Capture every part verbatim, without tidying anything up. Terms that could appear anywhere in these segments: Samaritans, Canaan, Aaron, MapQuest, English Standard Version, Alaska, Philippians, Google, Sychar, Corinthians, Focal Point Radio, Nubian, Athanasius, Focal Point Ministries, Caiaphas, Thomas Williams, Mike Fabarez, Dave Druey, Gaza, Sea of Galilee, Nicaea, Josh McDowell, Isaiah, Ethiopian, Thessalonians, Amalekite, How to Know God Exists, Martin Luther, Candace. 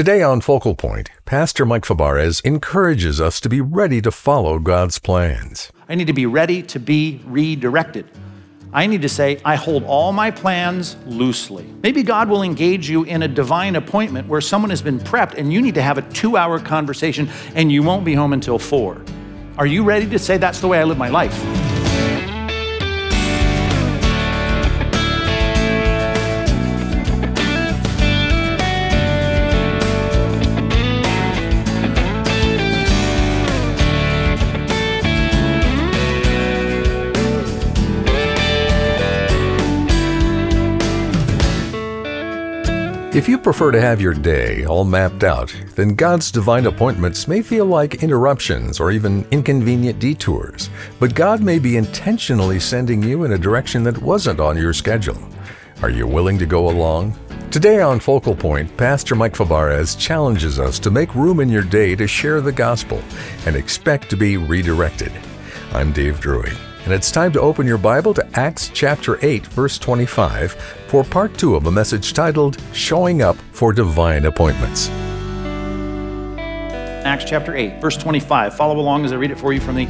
Today on Focal Point, Pastor Mike Fabarez encourages us to be ready to follow God's plans. I need to be ready to be redirected. I need to say, I hold all my plans loosely. Maybe God will engage you in a divine appointment where someone has been prepped and you need to have a two-hour conversation and you won't be home until four. Are you ready to say, that's the way I live my life? If you prefer to have your day all mapped out, then God's divine appointments may feel like interruptions or even inconvenient detours. But God may be intentionally sending you in a direction that wasn't on your schedule. Are you willing to go along? Today on Focal Point, Pastor Mike Fabarez challenges us to make room in your day to share the gospel and expect to be redirected. I'm Dave Druey, and it's time to open your Bible to Acts chapter eight, verse twenty-five, for part two of a message titled, Showing Up for Divine Appointments. Acts chapter eight, verse twenty-five. Follow along as I read it for you from the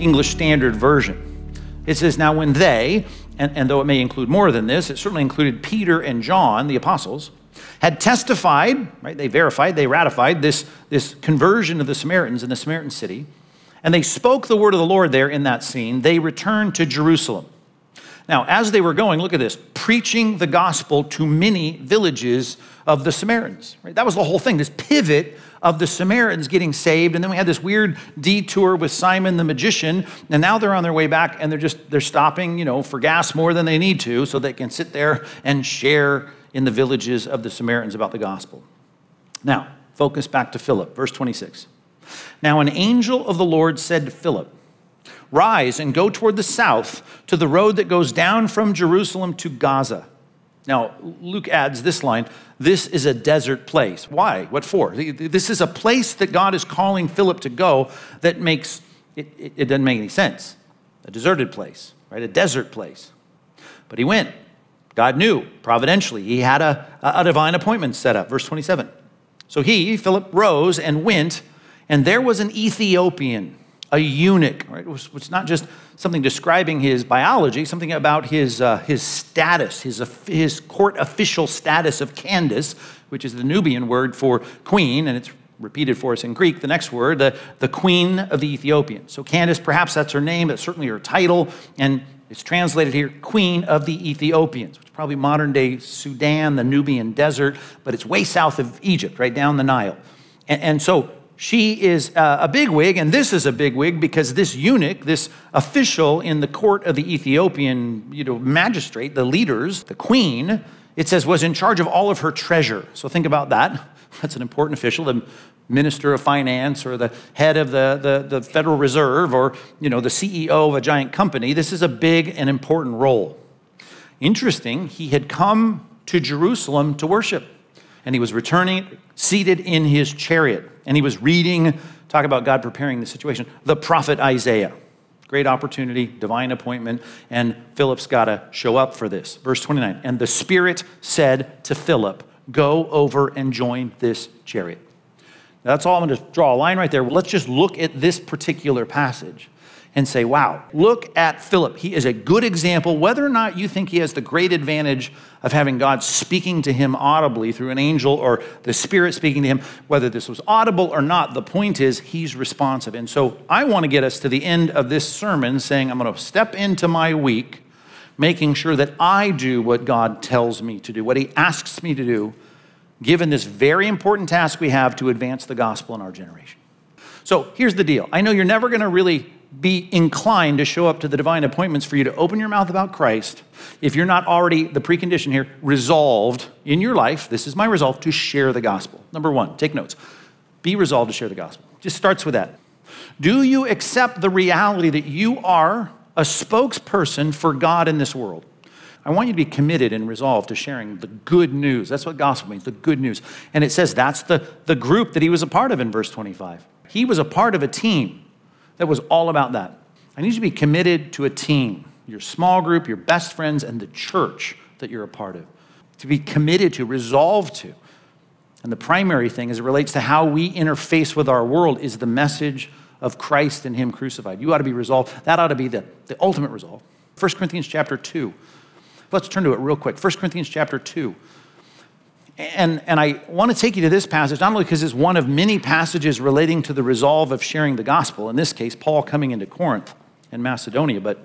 English Standard Version. It says, now when they, and, and though it may include more than this, it certainly included Peter and John, the apostles, had testified, right? They verified, they ratified this, this conversion of the Samaritans in the Samaritan city, and they spoke the word of the Lord there in that scene. They returned to Jerusalem. Now, as they were going, look at this, preaching the gospel to many villages of the Samaritans. Right? That was the whole thing, this pivot of the Samaritans getting saved. And then we had this weird detour with Simon the magician. And now they're on their way back and they're just, they're stopping, you know, for gas more than they need to so they can sit there and share in the villages of the Samaritans about the gospel. Now, focus back to Philip, verse twenty-six. Now an angel of the Lord said to Philip, rise and go toward the south to the road that goes down from Jerusalem to Gaza. Now Luke adds this line, this is a desert place. Why? What for? This is a place that God is calling Philip to go that makes, it, it, it doesn't make any sense. A deserted place, right? A desert place. But he went. God knew, providentially. He had a, a divine appointment set up. Verse twenty-seven. So he, Philip, rose and went. And there was an Ethiopian, a eunuch, right? It's not just something describing his biology, something about his uh, his status, his his court official status of Candace, which is the Nubian word for queen, and it's repeated for us in Greek. The next word, the, the queen of the Ethiopians. So Candace, perhaps that's her name, that's certainly her title, and it's translated here, queen of the Ethiopians, which is probably modern day Sudan, the Nubian desert, but it's way south of Egypt, right down the Nile. And, and so, she is a bigwig, and this is a bigwig because this eunuch, this official in the court of the Ethiopian, you know, magistrate, the leaders, the queen, it says, was in charge of all of her treasure. So think about that. That's an important official, the minister of finance or the head of the, the, the Federal Reserve or, you know, the C E O of a giant company. This is a big and important role. Interesting, he had come to Jerusalem to worship. And he was returning, seated in his chariot. And he was reading, talk about God preparing the situation, the prophet Isaiah. Great opportunity, divine appointment, and Philip's got to show up for this. Verse twenty-nine, and the Spirit said to Philip, go over and join this chariot. Now, that's all I'm going to draw a line right there. Let's just look at this particular passage and say, wow, look at Philip. He is a good example, whether or not you think he has the great advantage of having God speaking to him audibly through an angel or the Spirit speaking to him, whether this was audible or not, the point is he's responsive. And so I want to get us to the end of this sermon saying, I'm going to step into my week, making sure that I do what God tells me to do, what he asks me to do, given this very important task we have to advance the gospel in our generation. So here's the deal. I know you're never going to really be inclined to show up to the divine appointments for you to open your mouth about Christ if you're not already, the precondition here, resolved in your life, this is my resolve, to share the gospel. Number one, take notes. Be resolved to share the gospel. Just starts with that. Do you accept the reality that you are a spokesperson for God in this world? I want you to be committed and resolved to sharing the good news. That's what gospel means, the good news. And it says that's the, the group that he was a part of in verse twenty-five. He was a part of a team that was all about that. I need you to be committed to a team, your small group, your best friends, and the church that you're a part of. To be committed to, resolved to. And the primary thing as it relates to how we interface with our world is the message of Christ and him crucified. You ought to be resolved. That ought to be the, the ultimate resolve. First Corinthians chapter two. Let's turn to it real quick. First Corinthians chapter two. And, and I want to take you to this passage, not only because it's one of many passages relating to the resolve of sharing the gospel, in this case, Paul coming into Corinth and Macedonia, but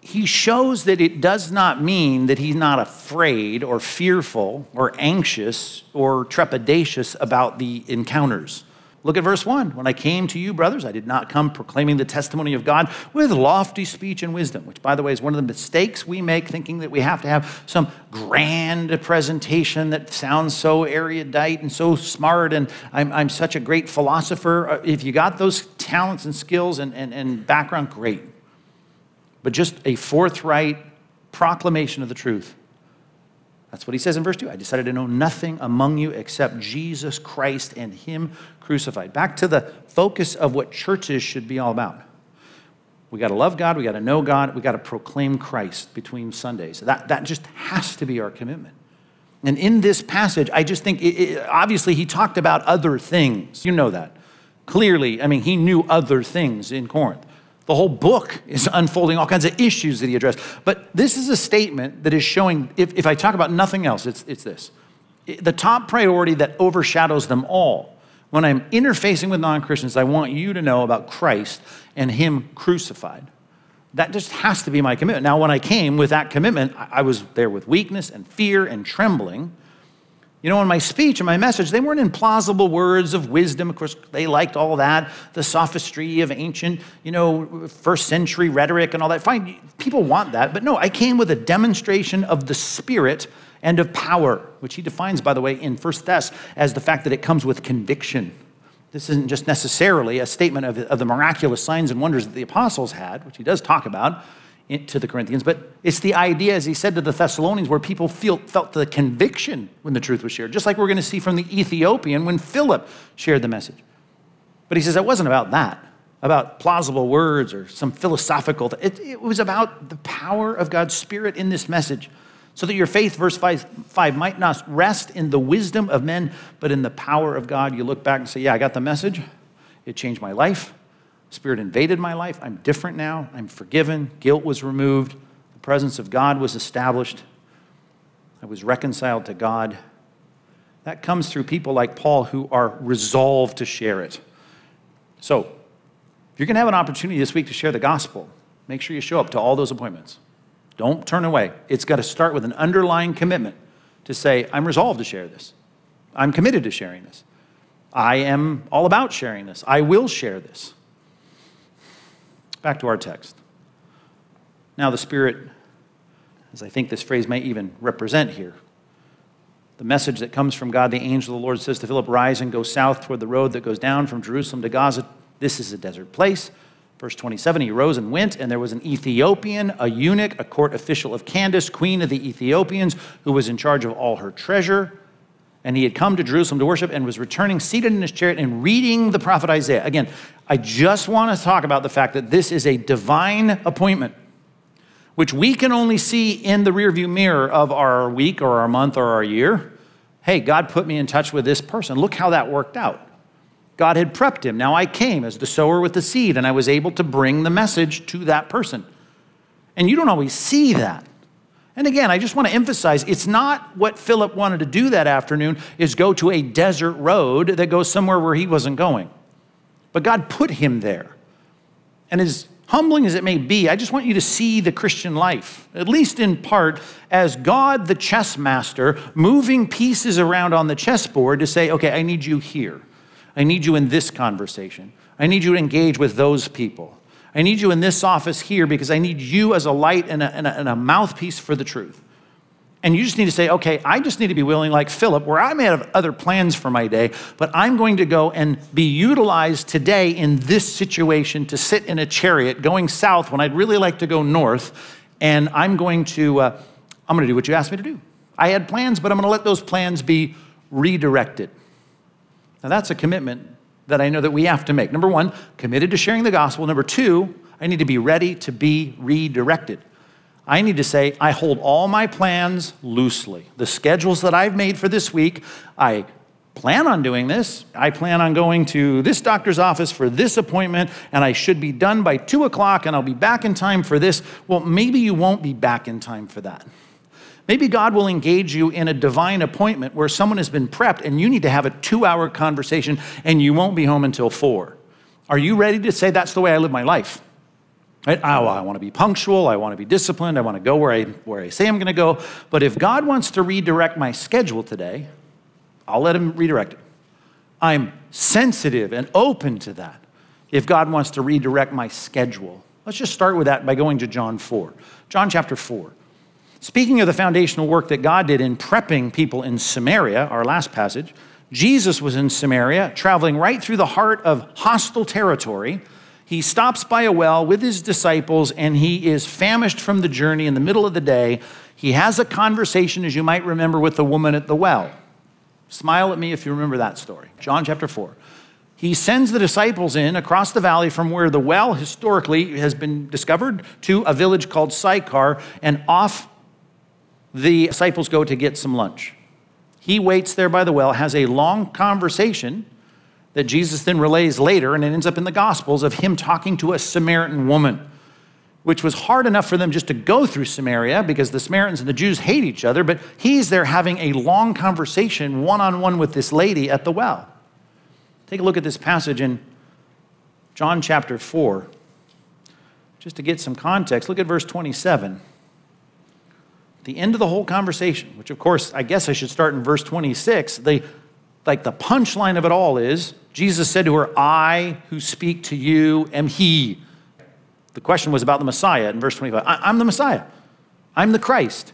he shows that it does not mean that he's not afraid or fearful or anxious or trepidatious about the encounters. Look at verse one. When I came to you, brothers, I did not come proclaiming the testimony of God with lofty speech and wisdom, which, by the way, is one of the mistakes we make, thinking that we have to have some grand presentation that sounds so erudite and so smart, and I'm, I'm such a great philosopher. If you got those talents and skills and, and, and background, great. But just a forthright proclamation of the truth. That's what he says in verse two. I decided to know nothing among you except Jesus Christ and him crucified. Back to the focus of what churches should be all about. We got to love God. We got to know God. We got to proclaim Christ between Sundays. That, that just has to be our commitment. And in this passage, I just think, it, it, obviously, he talked about other things. You know that. Clearly, I mean, he knew other things in Corinth. The whole book is unfolding all kinds of issues that he addressed. But this is a statement that is showing, if, if I talk about nothing else, it's, it's this. The top priority that overshadows them all. When I'm interfacing with non-Christians, I want you to know about Christ and him crucified. That just has to be my commitment. Now, when I came with that commitment, I was there with weakness and fear and trembling. You know, in my speech and my message, they weren't implausible words of wisdom. Of course, they liked all that, the sophistry of ancient, you know, first century rhetoric and all that. Fine, people want that. But no, I came with a demonstration of the Spirit and of power, which he defines, by the way, in First Thess as the fact that it comes with conviction. This isn't just necessarily a statement of, of the miraculous signs and wonders that the apostles had, which he does talk about to the Corinthians, but it's the idea, as he said to the Thessalonians, where people feel, felt the conviction when the truth was shared, just like we're going to see from the Ethiopian when Philip shared the message. But he says it wasn't about that, about plausible words or some philosophical thing. It, it was about the power of God's Spirit in this message, so that your faith, verse five, five, might not rest in the wisdom of men, but in the power of God. You look back and say, yeah, I got the message. It changed my life. Spirit invaded my life. I'm different now. I'm forgiven. Guilt was removed. The presence of God was established. I was reconciled to God. That comes through people like Paul who are resolved to share it. So, if you're going to have an opportunity this week to share the gospel, make sure you show up to all those appointments. Don't turn away. It's got to start with an underlying commitment to say, I'm resolved to share this. I'm committed to sharing this. I am all about sharing this. I will share this. Back to our text. Now the Spirit, as I think this phrase may even represent here, the message that comes from God, the angel of the Lord says to Philip, rise and go south toward the road that goes down from Jerusalem to Gaza. This is a desert place. Verse twenty-seven, he rose and went, and there was an Ethiopian, a eunuch, a court official of Candace, queen of the Ethiopians, who was in charge of all her treasure. And he had come to Jerusalem to worship and was returning, seated in his chariot and reading the prophet Isaiah. Again, I just want to talk about the fact that this is a divine appointment, which we can only see in the rearview mirror of our week or our month or our year. Hey, God put me in touch with this person. Look how that worked out. God had prepped him. Now I came as the sower with the seed, and I was able to bring the message to that person. And you don't always see that. And again, I just want to emphasize, it's not what Philip wanted to do that afternoon is go to a desert road that goes somewhere where he wasn't going. But God put him there. And as humbling as it may be, I just want you to see the Christian life, at least in part, as God, the chess master, moving pieces around on the chessboard to say, okay, I need you here. I need you in this conversation. I need you to engage with those people. I need you in this office here because I need you as a light and a, and a, and a mouthpiece for the truth. And you just need to say, okay, I just need to be willing, like Philip, where I may have other plans for my day, but I'm going to go and be utilized today in this situation to sit in a chariot going south when I'd really like to go north, and I'm going to, uh, I'm going to do what you asked me to do. I had plans, but I'm going to let those plans be redirected. Now that's a commitment that I know that we have to make. Number one, committed to sharing the gospel. Number two, I need to be ready to be redirected. I need to say, I hold all my plans loosely. The schedules that I've made for this week, I plan on doing this. I plan on going to this doctor's office for this appointment, and I should be done by two o'clock, and I'll be back in time for this. Well, maybe you won't be back in time for that. Maybe God will engage you in a divine appointment where someone has been prepped, and you need to have a two-hour conversation, and you won't be home until four. Are you ready to say, that's the way I live my life? Right? Oh, I want to be punctual. I want to be disciplined. I want to go where I, where I say I'm going to go. But if God wants to redirect my schedule today, I'll let him redirect it. I'm sensitive and open to that. If God wants to redirect my schedule, let's just start with that by going to John four. John chapter four. Speaking of the foundational work that God did in prepping people in Samaria, our last passage, Jesus was in Samaria, traveling right through the heart of hostile territory. He stops by a well with his disciples, and he is famished from the journey in the middle of the day. He has a conversation, as you might remember, with the woman at the well. Smile at me if you remember that story. John chapter four. He sends the disciples in across the valley from where the well historically has been discovered to a village called Sychar, and off the disciples go to get some lunch. He waits there by the well, has a long conversation that Jesus then relays later, and it ends up in the Gospels of him talking to a Samaritan woman, which was hard enough for them just to go through Samaria because the Samaritans and the Jews hate each other, but he's there having a long conversation one-on-one with this lady at the well. Take a look at this passage in John chapter four, just to get some context. Look at verse twenty-seven. At the end of the whole conversation, which of course, I guess I should start in verse twenty-six, the like the punchline of it all is, Jesus said to her, I who speak to you am he. The question was about the Messiah in verse twenty-five. I- I'm the Messiah. I'm the Christ.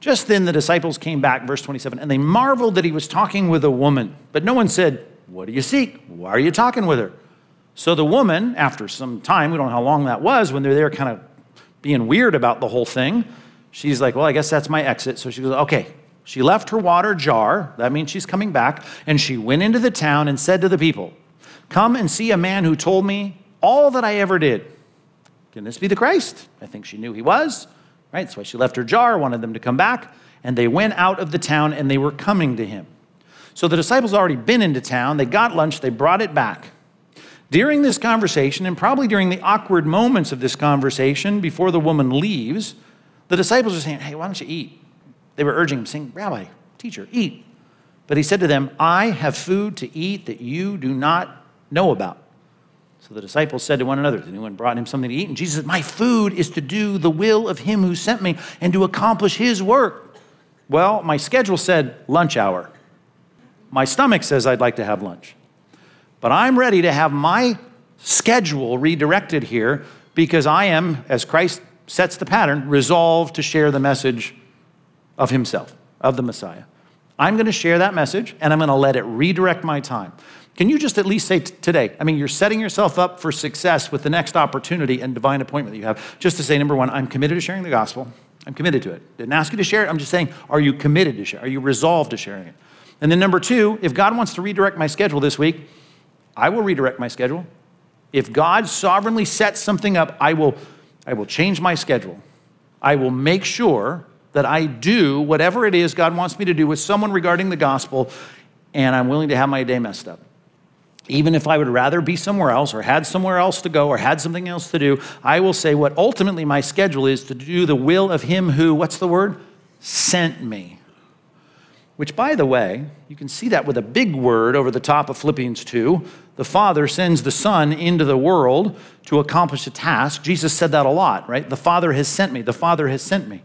Just then the disciples came back, verse twenty-seven, and they marveled that he was talking with a woman. But no one said, what do you seek? Why are you talking with her? So the woman, after some time, we don't know how long that was, when they're there kind of being weird about the whole thing, she's like, well, I guess that's my exit. So she goes, okay. She left her water jar, that means she's coming back, and she went into the town and said to the people, come and see a man who told me all that I ever did. Can this be the Christ? I think she knew he was, right? That's why she left her jar, wanted them to come back, and they went out of the town and they were coming to him. So the disciples had already been into town, they got lunch, they brought it back. During this conversation, and probably during the awkward moments of this conversation before the woman leaves, the disciples are saying, hey, why don't you eat? They were urging him, saying, Rabbi, teacher, eat. But he said to them, I have food to eat that you do not know about. So the disciples said to one another, anyone brought him something to eat? And Jesus said, my food is to do the will of him who sent me and to accomplish his work. Well, my schedule said lunch hour. My stomach says I'd like to have lunch. But I'm ready to have my schedule redirected here because I am, as Christ sets the pattern, resolved to share the message of himself, of the Messiah. I'm going to share that message, and I'm going to let it redirect my time. Can you just at least say t- today, I mean, you're setting yourself up for success with the next opportunity and divine appointment that you have, just to say, number one, I'm committed to sharing the gospel. I'm committed to it. Didn't ask you to share it. I'm just saying, are you committed to share? Are you resolved to sharing it? And then number two, if God wants to redirect my schedule this week, I will redirect my schedule. If God sovereignly sets something up, I will, I will change my schedule. I will make sure that I do whatever it is God wants me to do with someone regarding the gospel, and I'm willing to have my day messed up. Even if I would rather be somewhere else or had somewhere else to go or had something else to do, I will say what ultimately my schedule is to do the will of him who, what's the word? Sent me. Which, by the way, you can see that with a big word over the top of Philippians two. The Father sends the Son into the world to accomplish a task. Jesus said that a lot, right? The Father has sent me. The Father has sent me.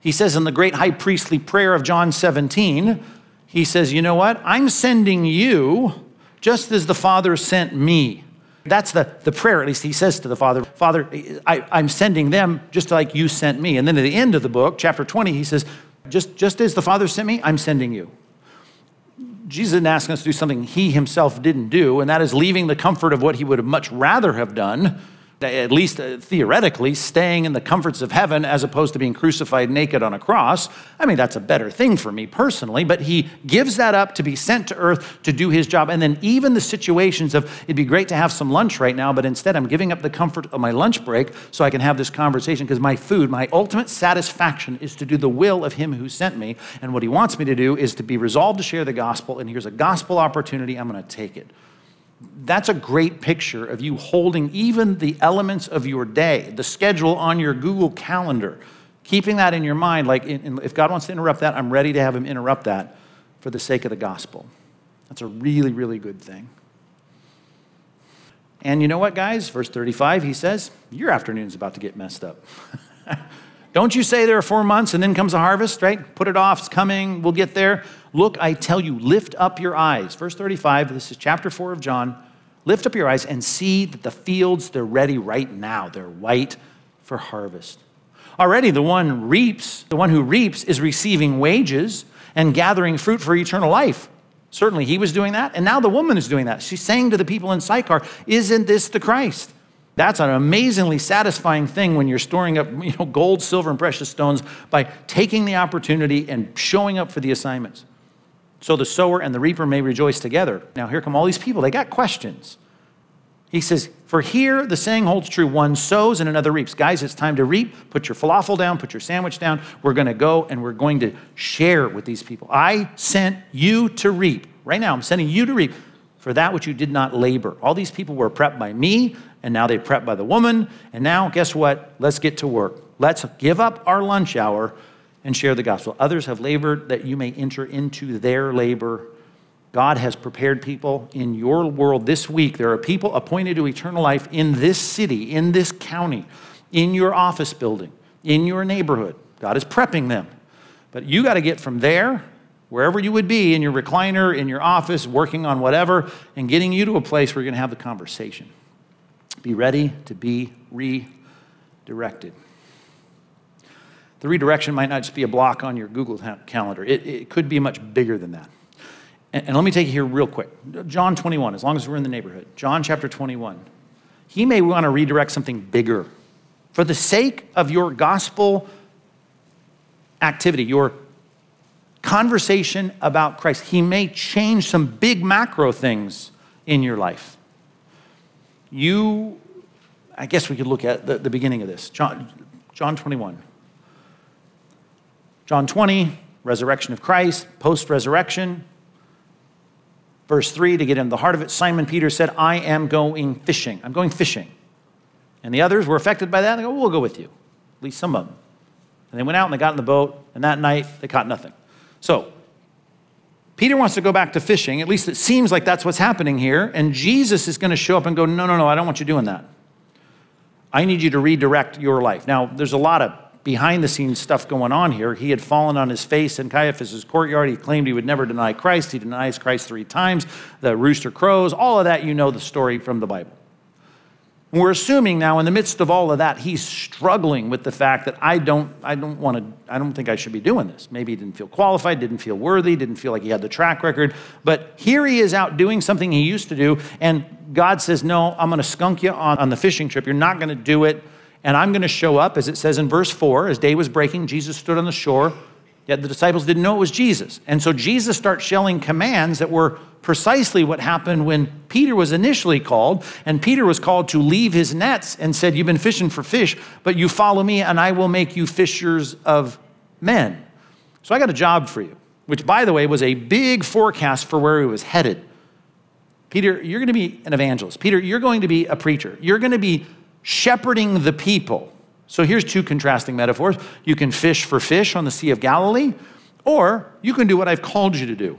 He says in the great high priestly prayer of John seventeen, he says, you know what? I'm sending you just as the Father sent me. That's the, the prayer, at least he says to the Father, Father, I, I'm sending them just like you sent me. And then at the end of the book, chapter twenty, he says, just, just as the Father sent me, I'm sending you. Jesus didn't ask us to do something he himself didn't do, and that is leaving the comfort of what he would have much rather have done at least uh, theoretically, staying in the comforts of heaven as opposed to being crucified naked on a cross. I mean, that's a better thing for me personally, but he gives that up to be sent to earth to do his job. And then even the situations of, it'd be great to have some lunch right now, but instead I'm giving up the comfort of my lunch break so I can have this conversation, because my food, my ultimate satisfaction is to do the will of him who sent me. And what he wants me to do is to be resolved to share the gospel, and here's a gospel opportunity, I'm gonna take it. That's a great picture of you holding even the elements of your day, the schedule on your Google Calendar, keeping that in your mind, like in, in, if God wants to interrupt that, I'm ready to have him interrupt that for the sake of the gospel. That's a really, really good thing. And you know what, guys? Verse thirty-five, he says, your afternoon's about to get messed up. Don't you say there are four months and then comes a harvest, right? Put it off, it's coming, we'll get there. Look, I tell you, lift up your eyes. Verse thirty-five, this is chapter four of John. Lift up your eyes and see that the fields, they're ready right now. They're white for harvest. Already the one reaps, the one who reaps is receiving wages and gathering fruit for eternal life. Certainly he was doing that. And now the woman is doing that. She's saying to the people in Sychar, isn't this the Christ? That's an amazingly satisfying thing when you're storing up, you know, gold, silver, and precious stones by taking the opportunity and showing up for the assignments. So the sower and the reaper may rejoice together. Now here come all these people. They got questions. He says, for here the saying holds true, one sows and another reaps. Guys, it's time to reap. Put your falafel down. Put your sandwich down. We're going to go and we're going to share with these people. I sent you to reap. Right now I'm sending you to reap for that which you did not labor. All these people were prepped by me, and now they prepped by the woman. And now, guess what? Let's get to work. Let's give up our lunch hour and share the gospel. Others have labored that you may enter into their labor. God has prepared people in your world this week. There are people appointed to eternal life in this city, in this county, in your office building, in your neighborhood. God is prepping them. But you got to get from there, wherever you would be, in your recliner, in your office, working on whatever, and getting you to a place where you're going to have the conversation. Be ready to be redirected. The redirection might not just be a block on your Google Calendar. It, it could be much bigger than that. And, and let me take you here real quick. John twenty-one, as long as we're in the neighborhood. John chapter twenty-one. He may want to redirect something bigger. For the sake of your gospel activity, your conversation about Christ, he may change some big macro things in your life. You, I guess we could look at the, the beginning of this. John, John twenty-one. John twenty, resurrection of Christ, post-resurrection. Verse three, to get into the heart of it, Simon Peter said, I am going fishing. I'm going fishing. And the others were affected by that. They go, we'll go with you. At least some of them. And they went out and they got in the boat. And that night, they caught nothing. So, Peter wants to go back to fishing. At least it seems like that's what's happening here. And Jesus is going to show up and go, no, no, no, I don't want you doing that. I need you to redirect your life. Now, there's a lot of behind-the-scenes stuff going on here. He had fallen on his face in Caiaphas' courtyard. He claimed he would never deny Christ. He denies Christ three times. The rooster crows. All of that, you know the story from the Bible. And we're assuming now, in the midst of all of that, he's struggling with the fact that I don't, I don't want to, I don't think I should be doing this. Maybe he didn't feel qualified, didn't feel worthy, didn't feel like he had the track record. But here he is out doing something he used to do, and God says, no, I'm going to skunk you on, on the fishing trip. You're not going to do it, and I'm going to show up, as it says in verse four, as day was breaking, Jesus stood on the shore, yet the disciples didn't know it was Jesus. And so Jesus starts shelling commands that were precisely what happened when Peter was initially called. And Peter was called to leave his nets and said, you've been fishing for fish, but you follow me and I will make you fishers of men. So I got a job for you, which, by the way, was a big forecast for where he was headed. Peter, you're going to be an evangelist. Peter, you're going to be a preacher. You're going to be shepherding the people. So here's two contrasting metaphors. You can fish for fish on the Sea of Galilee, or you can do what I've called you to do.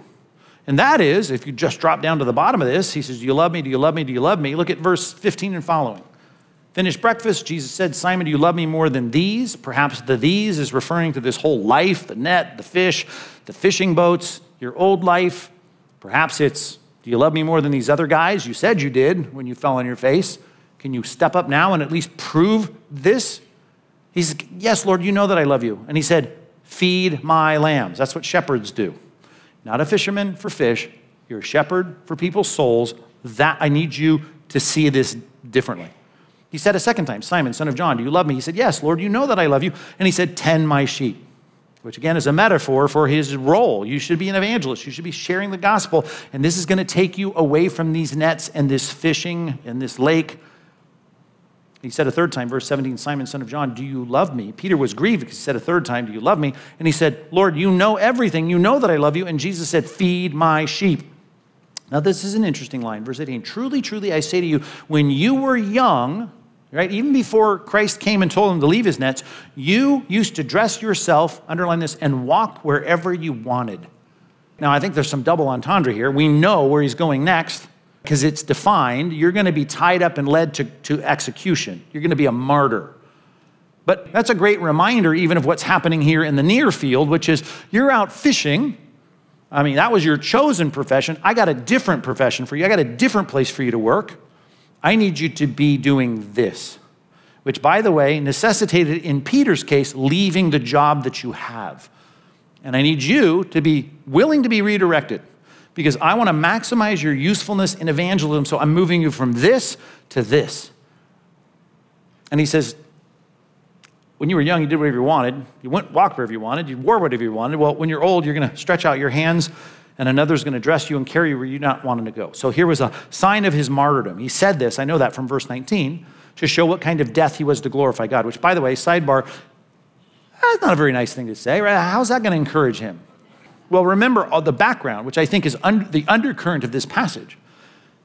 And that is, if you just drop down to the bottom of this, he says, do you love me? Do you love me? Do you love me? Look at verse fifteen and following. Finished breakfast, Jesus said, Simon, do you love me more than these? Perhaps the these is referring to this whole life, the net, the fish, the fishing boats, your old life. Perhaps it's, do you love me more than these other guys? You said you did when you fell on your face. Can you step up now and at least prove this? He says, yes, Lord, you know that I love you. And he said, feed my lambs. That's what shepherds do. Not a fisherman for fish. You're a shepherd for people's souls. That I need you to see this differently. He said a second time, Simon, son of John, do you love me? He said, yes, Lord, you know that I love you. And he said, tend my sheep, which again is a metaphor for his role. You should be an evangelist. You should be sharing the gospel. And this is going to take you away from these nets and this fishing and this lake. He said a third time, verse seventeen, Simon, son of John, do you love me? Peter was grieved because he said a third time, do you love me? And he said, Lord, you know everything. You know that I love you. And Jesus said, feed my sheep. Now, this is an interesting line. Verse eighteen, truly, truly, I say to you, when you were young, right, even before Christ came and told him to leave his nets, you used to dress yourself, underline this, and walk wherever you wanted. Now, I think there's some double entendre here. We know where he's going next because it's defined. You're going to be tied up and led to, to execution. You're going to be a martyr. But that's a great reminder even of what's happening here in the near field, which is you're out fishing. I mean, that was your chosen profession. I got a different profession for you. I got a different place for you to work. I need you to be doing this, which, by the way, necessitated, in Peter's case, leaving the job that you have. And I need you to be willing to be redirected because I want to maximize your usefulness in evangelism, so I'm moving you from this to this. And he says, when you were young, you did whatever you wanted. You went walked wherever you wanted. You wore whatever you wanted. Well, when you're old, you're going to stretch out your hands, and another's going to dress you and carry you where you're not wanting to go. So here was a sign of his martyrdom. He said this, I know that from verse nineteen, to show what kind of death he was to glorify God, which, by the way, sidebar, that's not a very nice thing to say, right? How's that going to encourage him? Well, remember all the background, which I think is under, the undercurrent of this passage.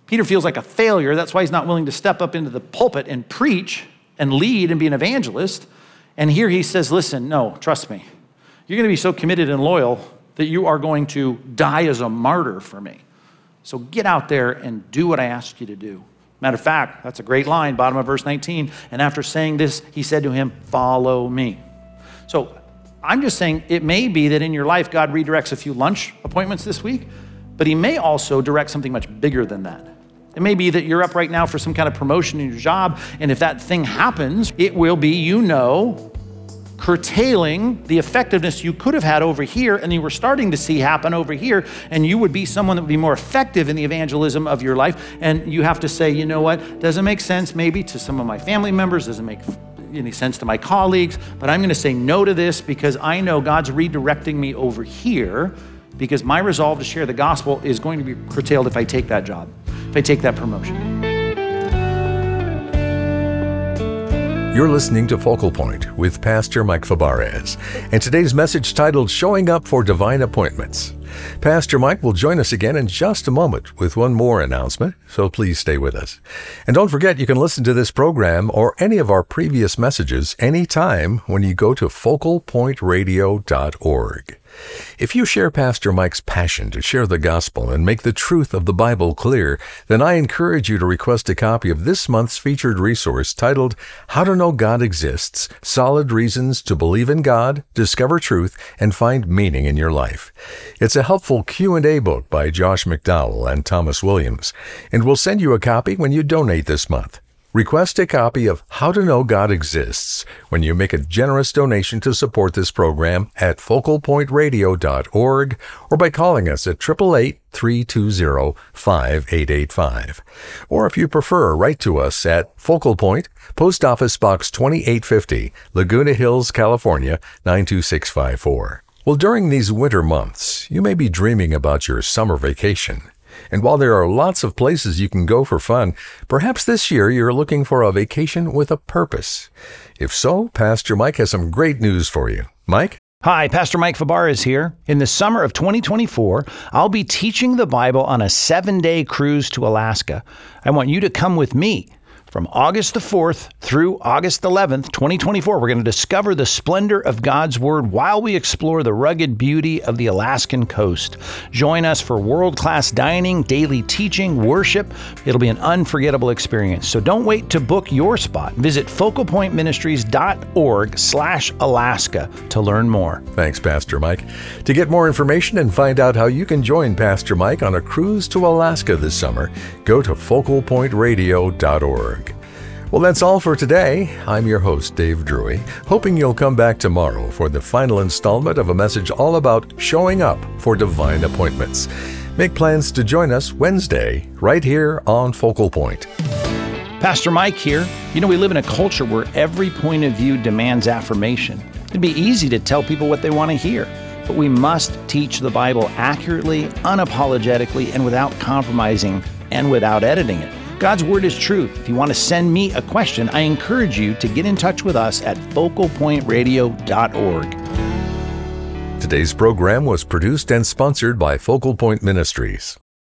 Peter feels like a failure. That's why he's not willing to step up into the pulpit and preach and lead and be an evangelist. And here he says, listen, no, trust me. You're going to be so committed and loyal that you are going to die as a martyr for me. So get out there and do what I asked you to do. Matter of fact, that's a great line, bottom of verse nineteen. And after saying this, he said to him, follow me. So I'm just saying it may be that in your life, God redirects a few lunch appointments this week, but he may also direct something much bigger than that. It may be that you're up right now for some kind of promotion in your job, and if that thing happens, it will be, you know, curtailing the effectiveness you could have had over here and you were starting to see happen over here, and you would be someone that would be more effective in the evangelism of your life. And you have to say, you know what, doesn't make sense maybe to some of my family members, doesn't make any sense to my colleagues, but I'm going to say no to this because I know God's redirecting me over here because my resolve to share the gospel is going to be curtailed if I take that job, if I take that promotion. You're listening to Focal Point with Pastor Mike Fabarez, and today's message titled Showing Up for Divine Appointments. Pastor Mike will join us again in just a moment with one more announcement, so please stay with us. And don't forget, you can listen to this program or any of our previous messages anytime when you go to focal point radio dot org. If you share Pastor Mike's passion to share the gospel and make the truth of the Bible clear, then I encourage you to request a copy of this month's featured resource titled How to Know God Exists, Solid Reasons to Believe in God, Discover Truth, and Find Meaning in Your Life. It's a helpful Q and A book by Josh McDowell and Thomas Williams, and we'll send you a copy when you donate this month. Request a copy of How to Know God Exists when you make a generous donation to support this program at focal point radio dot org or by calling us at eight eight eight, three two zero, five eight eight five. Or if you prefer, write to us at Focal Point, Post Office Box twenty-eight fifty, Laguna Hills, California, nine two six five four. Well, during these winter months, you may be dreaming about your summer vacation. And while there are lots of places you can go for fun, perhaps this year you're looking for a vacation with a purpose. If so, Pastor Mike has some great news for you. Mike? Hi, Pastor Mike Fabarez here. In the summer of twenty twenty-four, I'll be teaching the Bible on a seven-day cruise to Alaska. I want you to come with me. From August the fourth through August the eleventh, twenty twenty-four, we're going to discover the splendor of God's Word while we explore the rugged beauty of the Alaskan coast. Join us for world-class dining, daily teaching, worship. It'll be an unforgettable experience. So don't wait to book your spot. Visit focal point ministries dot org slash Alaska to learn more. Thanks, Pastor Mike. To get more information and find out how you can join Pastor Mike on a cruise to Alaska this summer, go to focal point radio dot org. Well, that's all for today. I'm your host, Dave Druey, hoping you'll come back tomorrow for the final installment of a message all about showing up for divine appointments. Make plans to join us Wednesday, right here on Focal Point. Pastor Mike here. You know, we live in a culture where every point of view demands affirmation. It'd be easy to tell people what they want to hear, but we must teach the Bible accurately, unapologetically, and without compromising and without editing it. God's Word is truth. If you want to send me a question, I encourage you to get in touch with us at focal point radio dot org. Today's program was produced and sponsored by Focal Point Ministries.